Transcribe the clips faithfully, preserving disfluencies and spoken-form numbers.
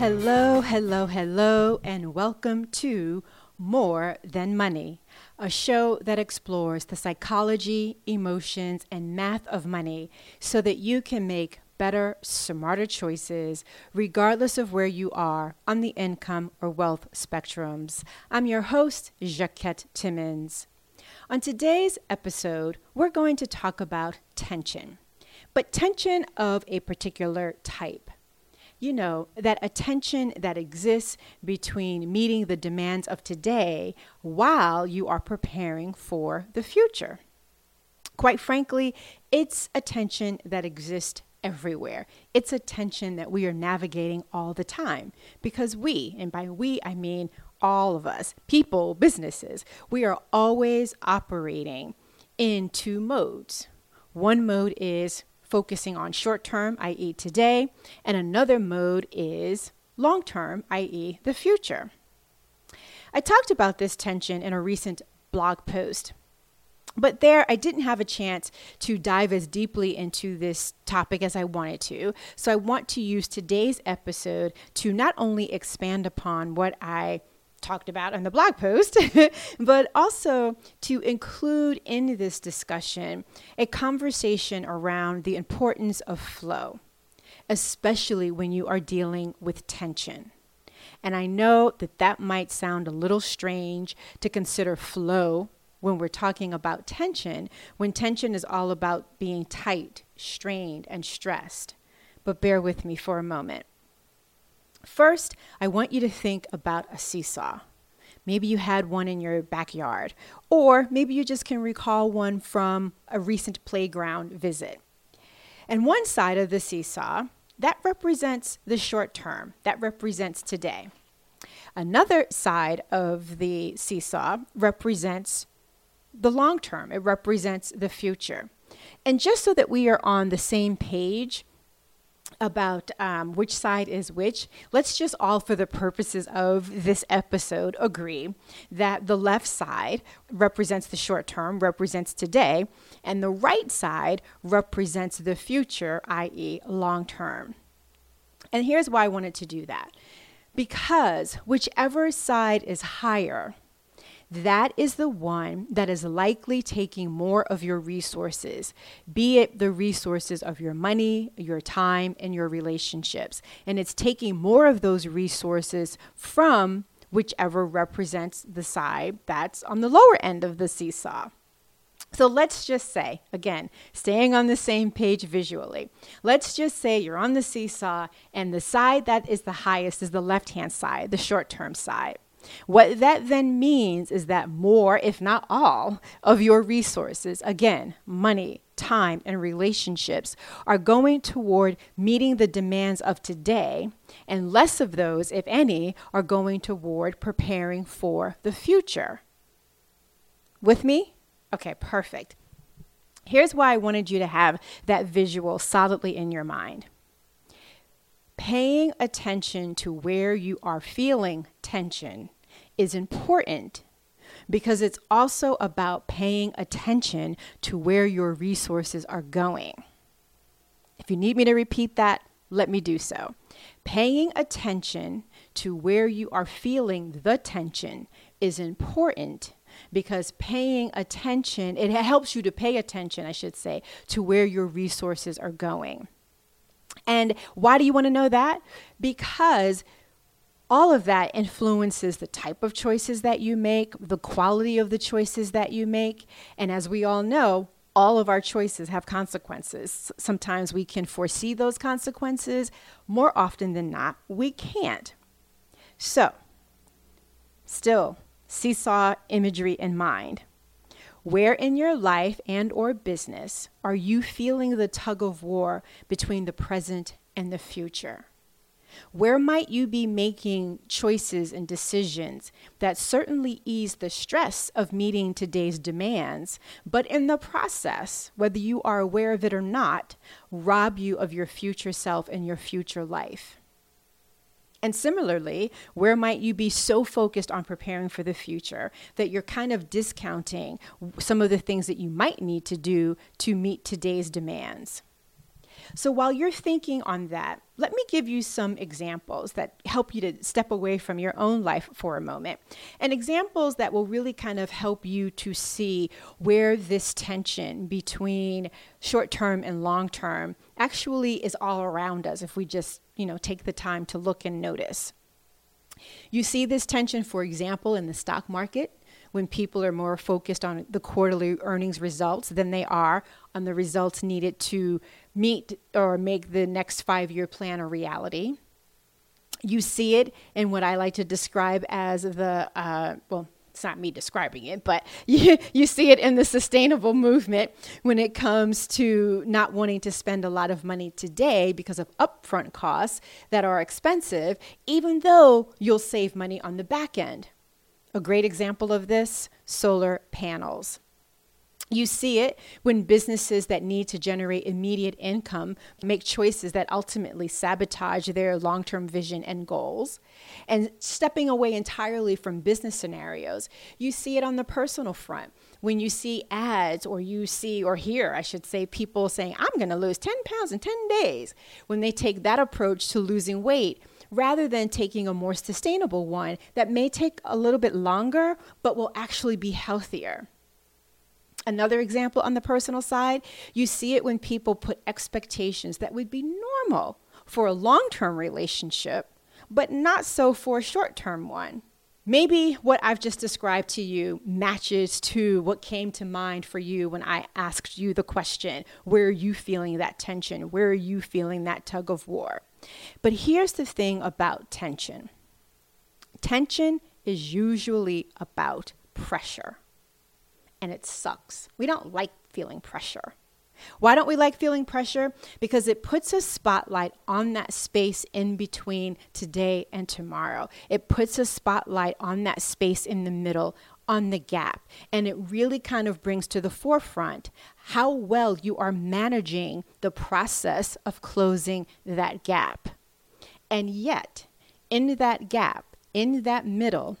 Hello, hello, hello, and welcome to More Than Money, a show that explores the psychology, emotions, and math of money so that you can make better, smarter choices, regardless of where you are on the income or wealth spectrums. I'm your host, Jacquette Timmons. On today's episode, we're going to talk about tension, but tension of a particular type. You know, that a tension that exists between meeting the demands of today while you are preparing for the future. Quite frankly, it's a tension that exists everywhere. It's a tension that we are navigating all the time because we, and by we I mean all of us, people, businesses, we are always operating in two modes. One mode is focusing on short-term, that is today, and another mode is long-term, that is the future. I talked about this tension in a recent blog post, but there I didn't have a chance to dive as deeply into this topic as I wanted to, so I want to use today's episode to not only expand upon what I talked about in the blog post, but also to include in this discussion a conversation around the importance of flow, especially when you are dealing with tension. And I know that that might sound a little strange to consider flow when we're talking about tension, when tension is all about being tight, strained, and stressed. But bear with me for a moment. First, I want you to think about a seesaw. Maybe you had one in your backyard, or maybe you just can recall one from a recent playground visit. And one side of the seesaw, that represents the short term, that represents today. Another side of the seesaw represents the long term, it represents the future. And just so that we are on the same page about um, which side is which, let's just all, for the purposes of this episode, agree that the left side represents the short term, represents today, and the right side represents the future, that is long term. And here's why I wanted to do that. Because whichever side is higher, that is the one that is likely taking more of your resources, be it the resources of your money, your time, and your relationships. And it's taking more of those resources from whichever represents the side that's on the lower end of the seesaw. So let's just say, again, staying on the same page visually, let's just say you're on the seesaw and the side that is the highest is the left-hand side, the short-term side. What that then means is that more, if not all, of your resources, again, money, time, and relationships, are going toward meeting the demands of today, and less of those, if any, are going toward preparing for the future. With me? Okay, perfect. Here's why I wanted you to have that visual solidly in your mind. Paying attention to where you are feeling tension is important because it's also about paying attention to where your resources are going. If you need me to repeat that, let me do so. Paying attention to where you are feeling the tension is important because paying attention, it helps you to pay attention, I should say, to where your resources are going. And why do you want to know that? Because all of that influences the type of choices that you make, the quality of the choices that you make. And as we all know, all of our choices have consequences. Sometimes we can foresee those consequences. More often than not, we can't. So, still, seesaw imagery in mind. Where in your life and or business are you feeling the tug of war between the present and the future? Where might you be making choices and decisions that certainly ease the stress of meeting today's demands, but in the process, whether you are aware of it or not, rob you of your future self and your future life? And similarly, where might you be so focused on preparing for the future that you're kind of discounting some of the things that you might need to do to meet today's demands? So while you're thinking on that, let me give you some examples that help you to step away from your own life for a moment, and examples that will really kind of help you to see where this tension between short-term and long-term actually is all around us if we just, you know, take the time to look and notice. You see this tension, for example, in the stock market, when people are more focused on the quarterly earnings results than they are on the results needed to meet or make the next five-year plan a reality. You see it in what I like to describe as the, uh, well, it's not me describing it, but you, you see it in the sustainable movement when it comes to not wanting to spend a lot of money today because of upfront costs that are expensive, even though you'll save money on the back end. A great example of this, solar panels. You see it when businesses that need to generate immediate income make choices that ultimately sabotage their long-term vision and goals, and stepping away entirely from business scenarios. You see it on the personal front when you see ads, or you see or hear, I should say, people saying, I'm going to lose ten pounds in ten days, when they take that approach to losing weight, rather than taking a more sustainable one that may take a little bit longer, but will actually be healthier. Another example on the personal side, you see it when people put expectations that would be normal for a long-term relationship, but not so for a short-term one. Maybe what I've just described to you matches to what came to mind for you when I asked you the question, where are you feeling that tension? Where are you feeling that tug of war? But here's the thing about tension. Tension is usually about pressure, and it sucks. We don't like feeling pressure. Why don't we like feeling pressure? Because it puts a spotlight on that space in between today and tomorrow. It puts a spotlight on that space in the middle, on the gap, and it really kind of brings to the forefront how well you are managing the process of closing that gap. And yet, in that gap, in that middle,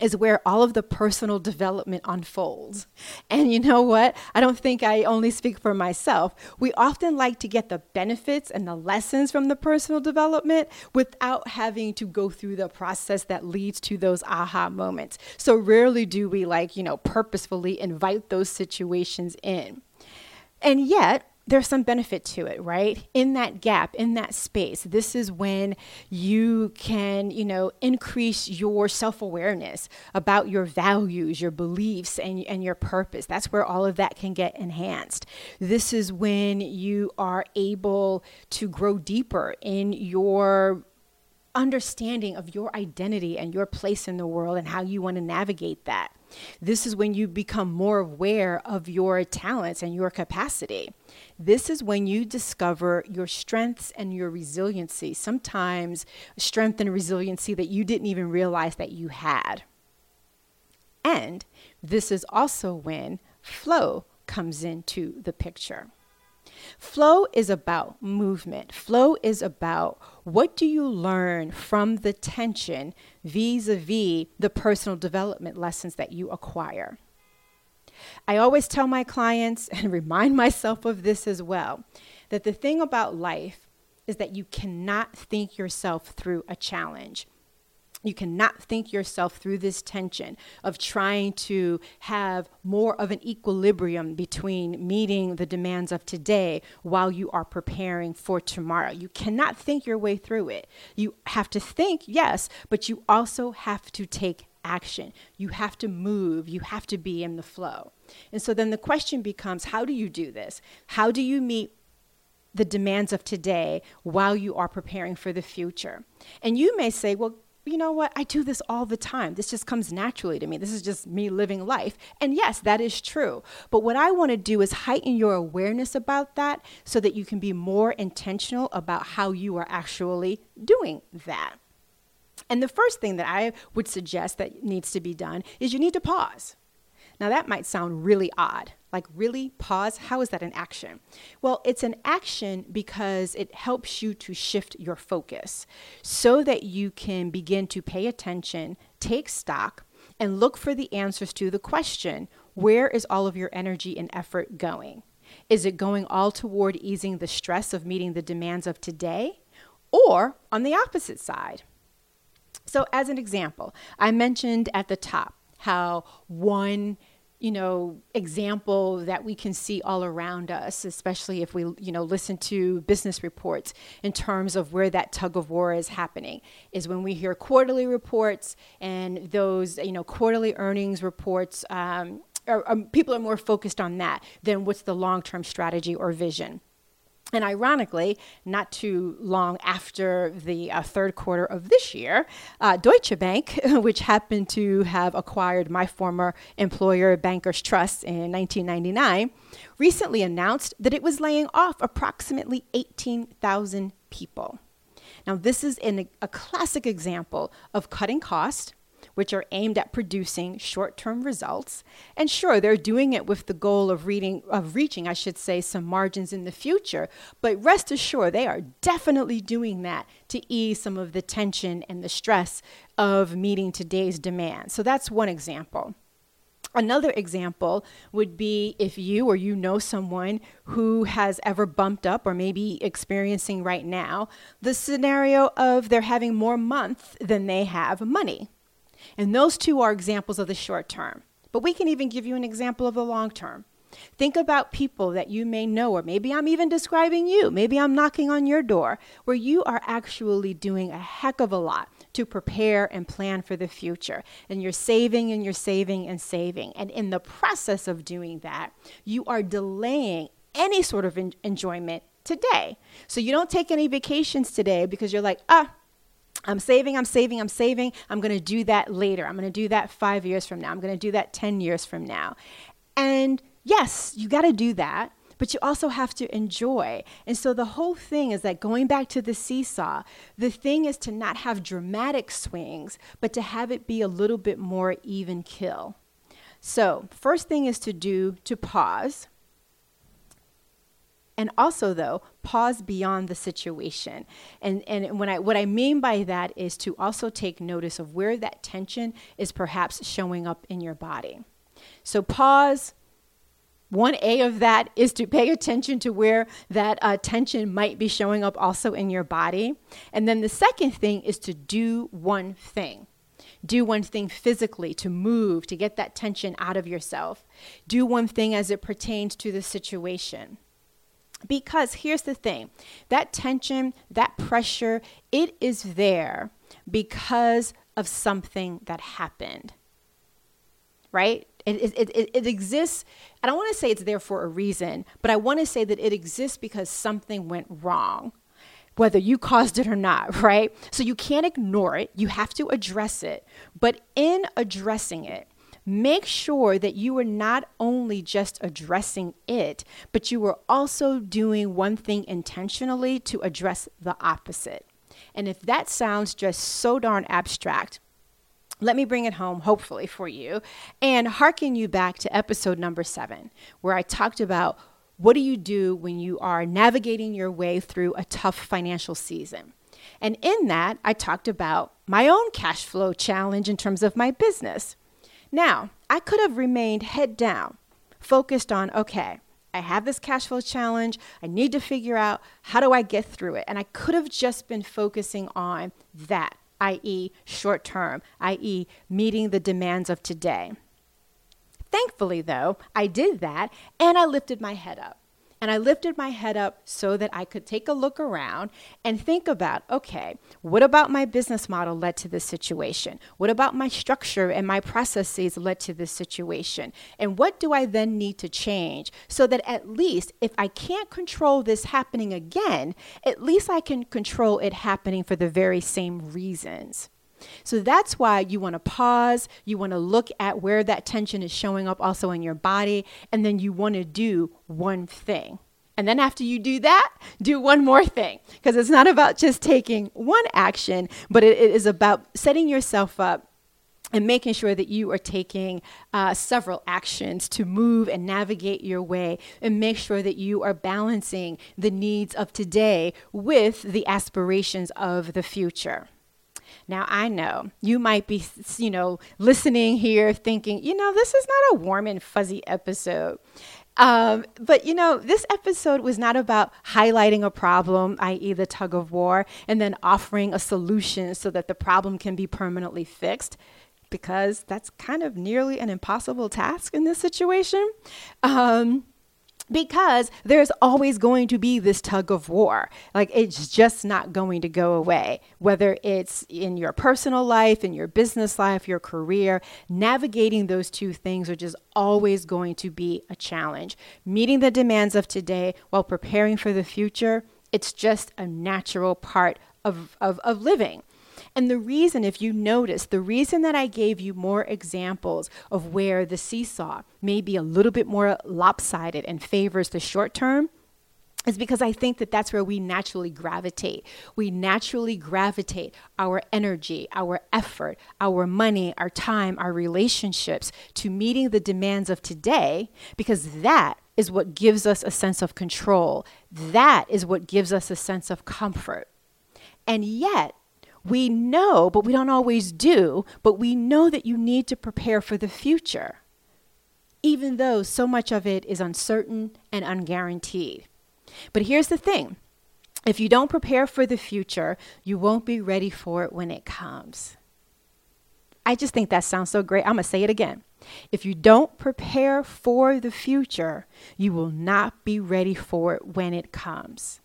is where all of the personal development unfolds. And you know what? I don't think I only speak for myself. We often like to get the benefits and the lessons from the personal development without having to go through the process that leads to those aha moments. So rarely do we like, you know, purposefully invite those situations in. And yet, there's some benefit to it, right? In that gap, in that space, this is when you can, you know, increase your self-awareness about your values, your beliefs, and, and your purpose. That's where all of that can get enhanced. This is when you are able to grow deeper in your understanding of your identity and your place in the world and how you want to navigate that. This is when you become more aware of your talents and your capacity. This is when you discover your strengths and your resiliency, sometimes strength and resiliency that you didn't even realize that you had. And this is also when flow comes into the picture. Flow is about movement. Flow is about what do you learn from the tension vis-a-vis the personal development lessons that you acquire. I always tell my clients, and remind myself of this as well, that the thing about life is that you cannot think yourself through a challenge. You cannot think yourself through this tension of trying to have more of an equilibrium between meeting the demands of today while you are preparing for tomorrow. You cannot think your way through it. You have to think, yes, but you also have to take action. You have to move. You have to be in the flow. And so then the question becomes, how do you do this? How do you meet the demands of today while you are preparing for the future? And you may say, well, you know what? I do this all the time. This just comes naturally to me. This is just me living life. And yes, that is true. But what I want to do is heighten your awareness about that so that you can be more intentional about how you are actually doing that. And the first thing that I would suggest that needs to be done is you need to pause. Now, that might sound really odd. Like, really? Pause? How is that an action? Well, it's an action because it helps you to shift your focus so that you can begin to pay attention, take stock, and look for the answers to the question, where is all of your energy and effort going? Is it going all toward easing the stress of meeting the demands of today, or on the opposite side? So as an example, I mentioned at the top how one you know, example that we can see all around us, especially if we, you know, listen to business reports in terms of where that tug of war is happening, is when we hear quarterly reports and those, you know, quarterly earnings reports, um, are, are, people are more focused on that than what's the long-term strategy or vision. And ironically, not too long after the uh, third quarter of this year, uh, Deutsche Bank, which happened to have acquired my former employer, Bankers Trust, in nineteen ninety-nine, recently announced that it was laying off approximately eighteen thousand people. Now, this is an, a classic example of cutting costs, which are aimed at producing short-term results. And sure, they're doing it with the goal of, reading, of reaching, I should say, some margins in the future, but rest assured, they are definitely doing that to ease some of the tension and the stress of meeting today's demand. So that's one example. Another example would be if you or you know someone who has ever bumped up or maybe experiencing right now the scenario of they're having more month than they have money. And those two are examples of the short term. But we can even give you an example of the long term. Think about people that you may know, or maybe I'm even describing you, maybe I'm knocking on your door, where you are actually doing a heck of a lot to prepare and plan for the future. And you're saving and you're saving and saving. And in the process of doing that, you are delaying any sort of en- enjoyment today. So you don't take any vacations today because you're like, ah, I'm saving, I'm saving, I'm saving. I'm going to do that later. I'm going to do that five years from now. I'm going to do that ten years from now. And yes, you got to do that, but you also have to enjoy. And so the whole thing is that going back to the seesaw, the thing is to not have dramatic swings, but to have it be a little bit more even keel. So first thing is to do, to pause. And also, though, pause beyond the situation. And and when I what I mean by that is to also take notice of where that tension is perhaps showing up in your body. So pause. one A of that is to pay attention to where that uh, tension might be showing up also in your body. And then the second thing is to do one thing. Do one thing physically to move, to get that tension out of yourself. Do one thing as it pertains to the situation. Because here's the thing, that tension, that pressure, it is there because of something that happened, right? It, it, it, it exists. I don't want to say it's there for a reason, but I want to say that it exists because something went wrong, whether you caused it or not, right? So you can't ignore it. You have to address it. But in addressing it, make sure that you are not only just addressing it, but you are also doing one thing intentionally to address the opposite. And if that sounds just so darn abstract, let me bring it home, hopefully, for you, and hearken you back to episode number seven, where I talked about what do you do when you are navigating your way through a tough financial season. And in that, I talked about my own cash flow challenge in terms of my business. Now, I could have remained head down, focused on, okay, I have this cash flow challenge. I need to figure out how do I get through it? And I could have just been focusing on that, that is short term, that is meeting the demands of today. Thankfully, though, I did that and I lifted my head up. And I lifted my head up so that I could take a look around and think about, okay, what about my business model led to this situation? What about my structure and my processes led to this situation? And what do I then need to change so that at least if I can't control this happening again, at least I can control it happening for the very same reasons. So that's why you want to pause, you want to look at where that tension is showing up also in your body, and then you want to do one thing. And then after you do that, do one more thing, because it's not about just taking one action, but it, it is about setting yourself up and making sure that you are taking uh, several actions to move and navigate your way and make sure that you are balancing the needs of today with the aspirations of the future. Now, I know you might be, you know, listening here thinking, you know, this is not a warm and fuzzy episode. Um, but, you know, this episode was not about highlighting a problem, that is the tug of war, and then offering a solution so that the problem can be permanently fixed, because that's kind of nearly an impossible task in this situation. Um, because there's always going to be this tug of war. Like, it's just not going to go away, whether it's in your personal life, in your business life, your career. Navigating those two things are just always going to be a challenge. Meeting the demands of today while preparing for the future, it's just a natural part of, of, of living. And the reason, if you notice, the reason that I gave you more examples of where the seesaw may be a little bit more lopsided and favors the short term is because I think that that's where we naturally gravitate. We naturally gravitate our energy, our effort, our money, our time, our relationships to meeting the demands of today, because that is what gives us a sense of control. That is what gives us a sense of comfort. And yet, we know, but we don't always do, but we know that you need to prepare for the future, even though so much of it is uncertain and unguaranteed. But here's the thing. If you don't prepare for the future, you won't be ready for it when it comes. I just think that sounds so great. I'm going to say it again. If you don't prepare for the future, you will not be ready for it when it comes.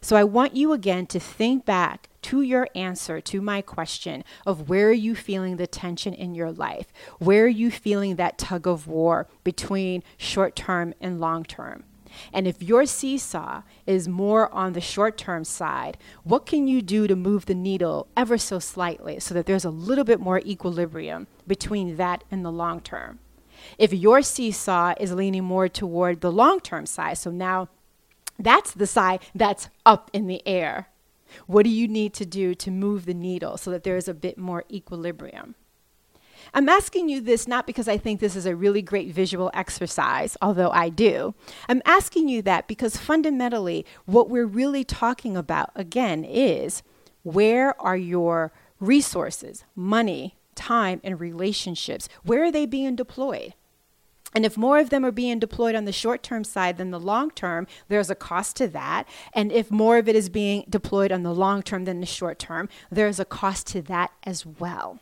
So I want you again to think back to your answer to my question of where are you feeling the tension in your life? Where are you feeling that tug of war between short-term and long-term? And if your seesaw is more on the short-term side, what can you do to move the needle ever so slightly so that there's a little bit more equilibrium between that and the long-term? If your seesaw is leaning more toward the long-term side, so now that's the side that's up in the air. What do you need to do to move the needle so that there is a bit more equilibrium? I'm asking you this not because I think this is a really great visual exercise, although I do. I'm asking you that because fundamentally what we're really talking about, again, is where are your resources, money, time, and relationships? Where are they being deployed? And if more of them are being deployed on the short-term side than the long-term, there's a cost to that. And if more of it is being deployed on the long-term than the short-term, there's a cost to that as well.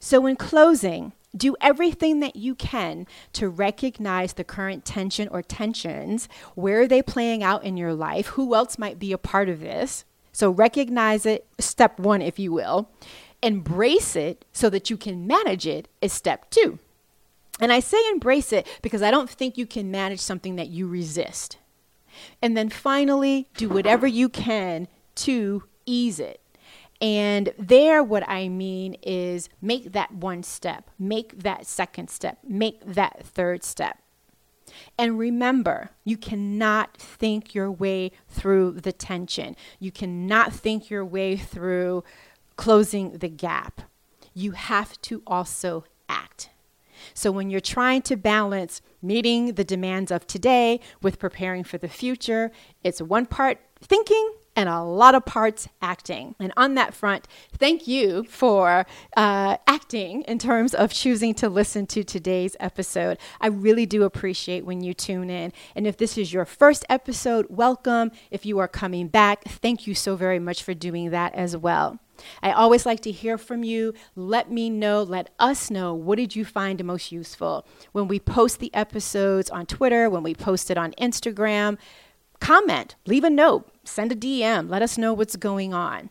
So in closing, do everything that you can to recognize the current tension or tensions. Where are they playing out in your life? Who else might be a part of this? So recognize it, step one, if you will. Embrace it so that you can manage it is step two. And I say embrace it because I don't think you can manage something that you resist. And then finally, do whatever you can to ease it. And there, what I mean is make that one step, make that second step, make that third step. And remember, you cannot think your way through the tension. You cannot think your way through closing the gap. You have to also act. So when you're trying to balance meeting the demands of today with preparing for the future, it's one part thinking and a lot of parts acting. And on that front, thank you for uh, acting in terms of choosing to listen to today's episode. I really do appreciate when you tune in. And if this is your first episode, welcome. If you are coming back, thank you so very much for doing that as well. I always like to hear from you. Let me know, let us know, what did you find most useful? When we post the episodes on Twitter, when we post it on Instagram, comment, leave a note, send a D M, let us know what's going on.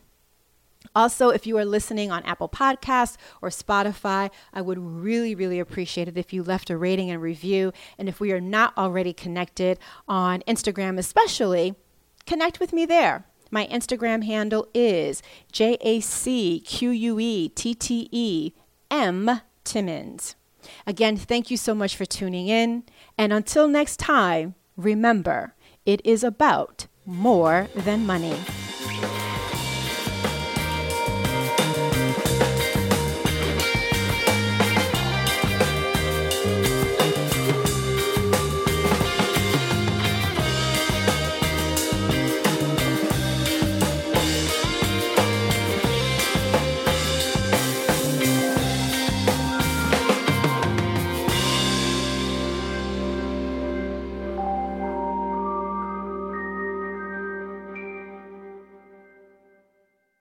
Also, if you are listening on Apple Podcasts or Spotify, I would really, really appreciate it if you left a rating and review. And if we are not already connected on Instagram especially, connect with me there. My Instagram handle is J A C Q U E T T E M Timmons. Again, thank you so much for tuning in. And until next time, remember, it is about more than money.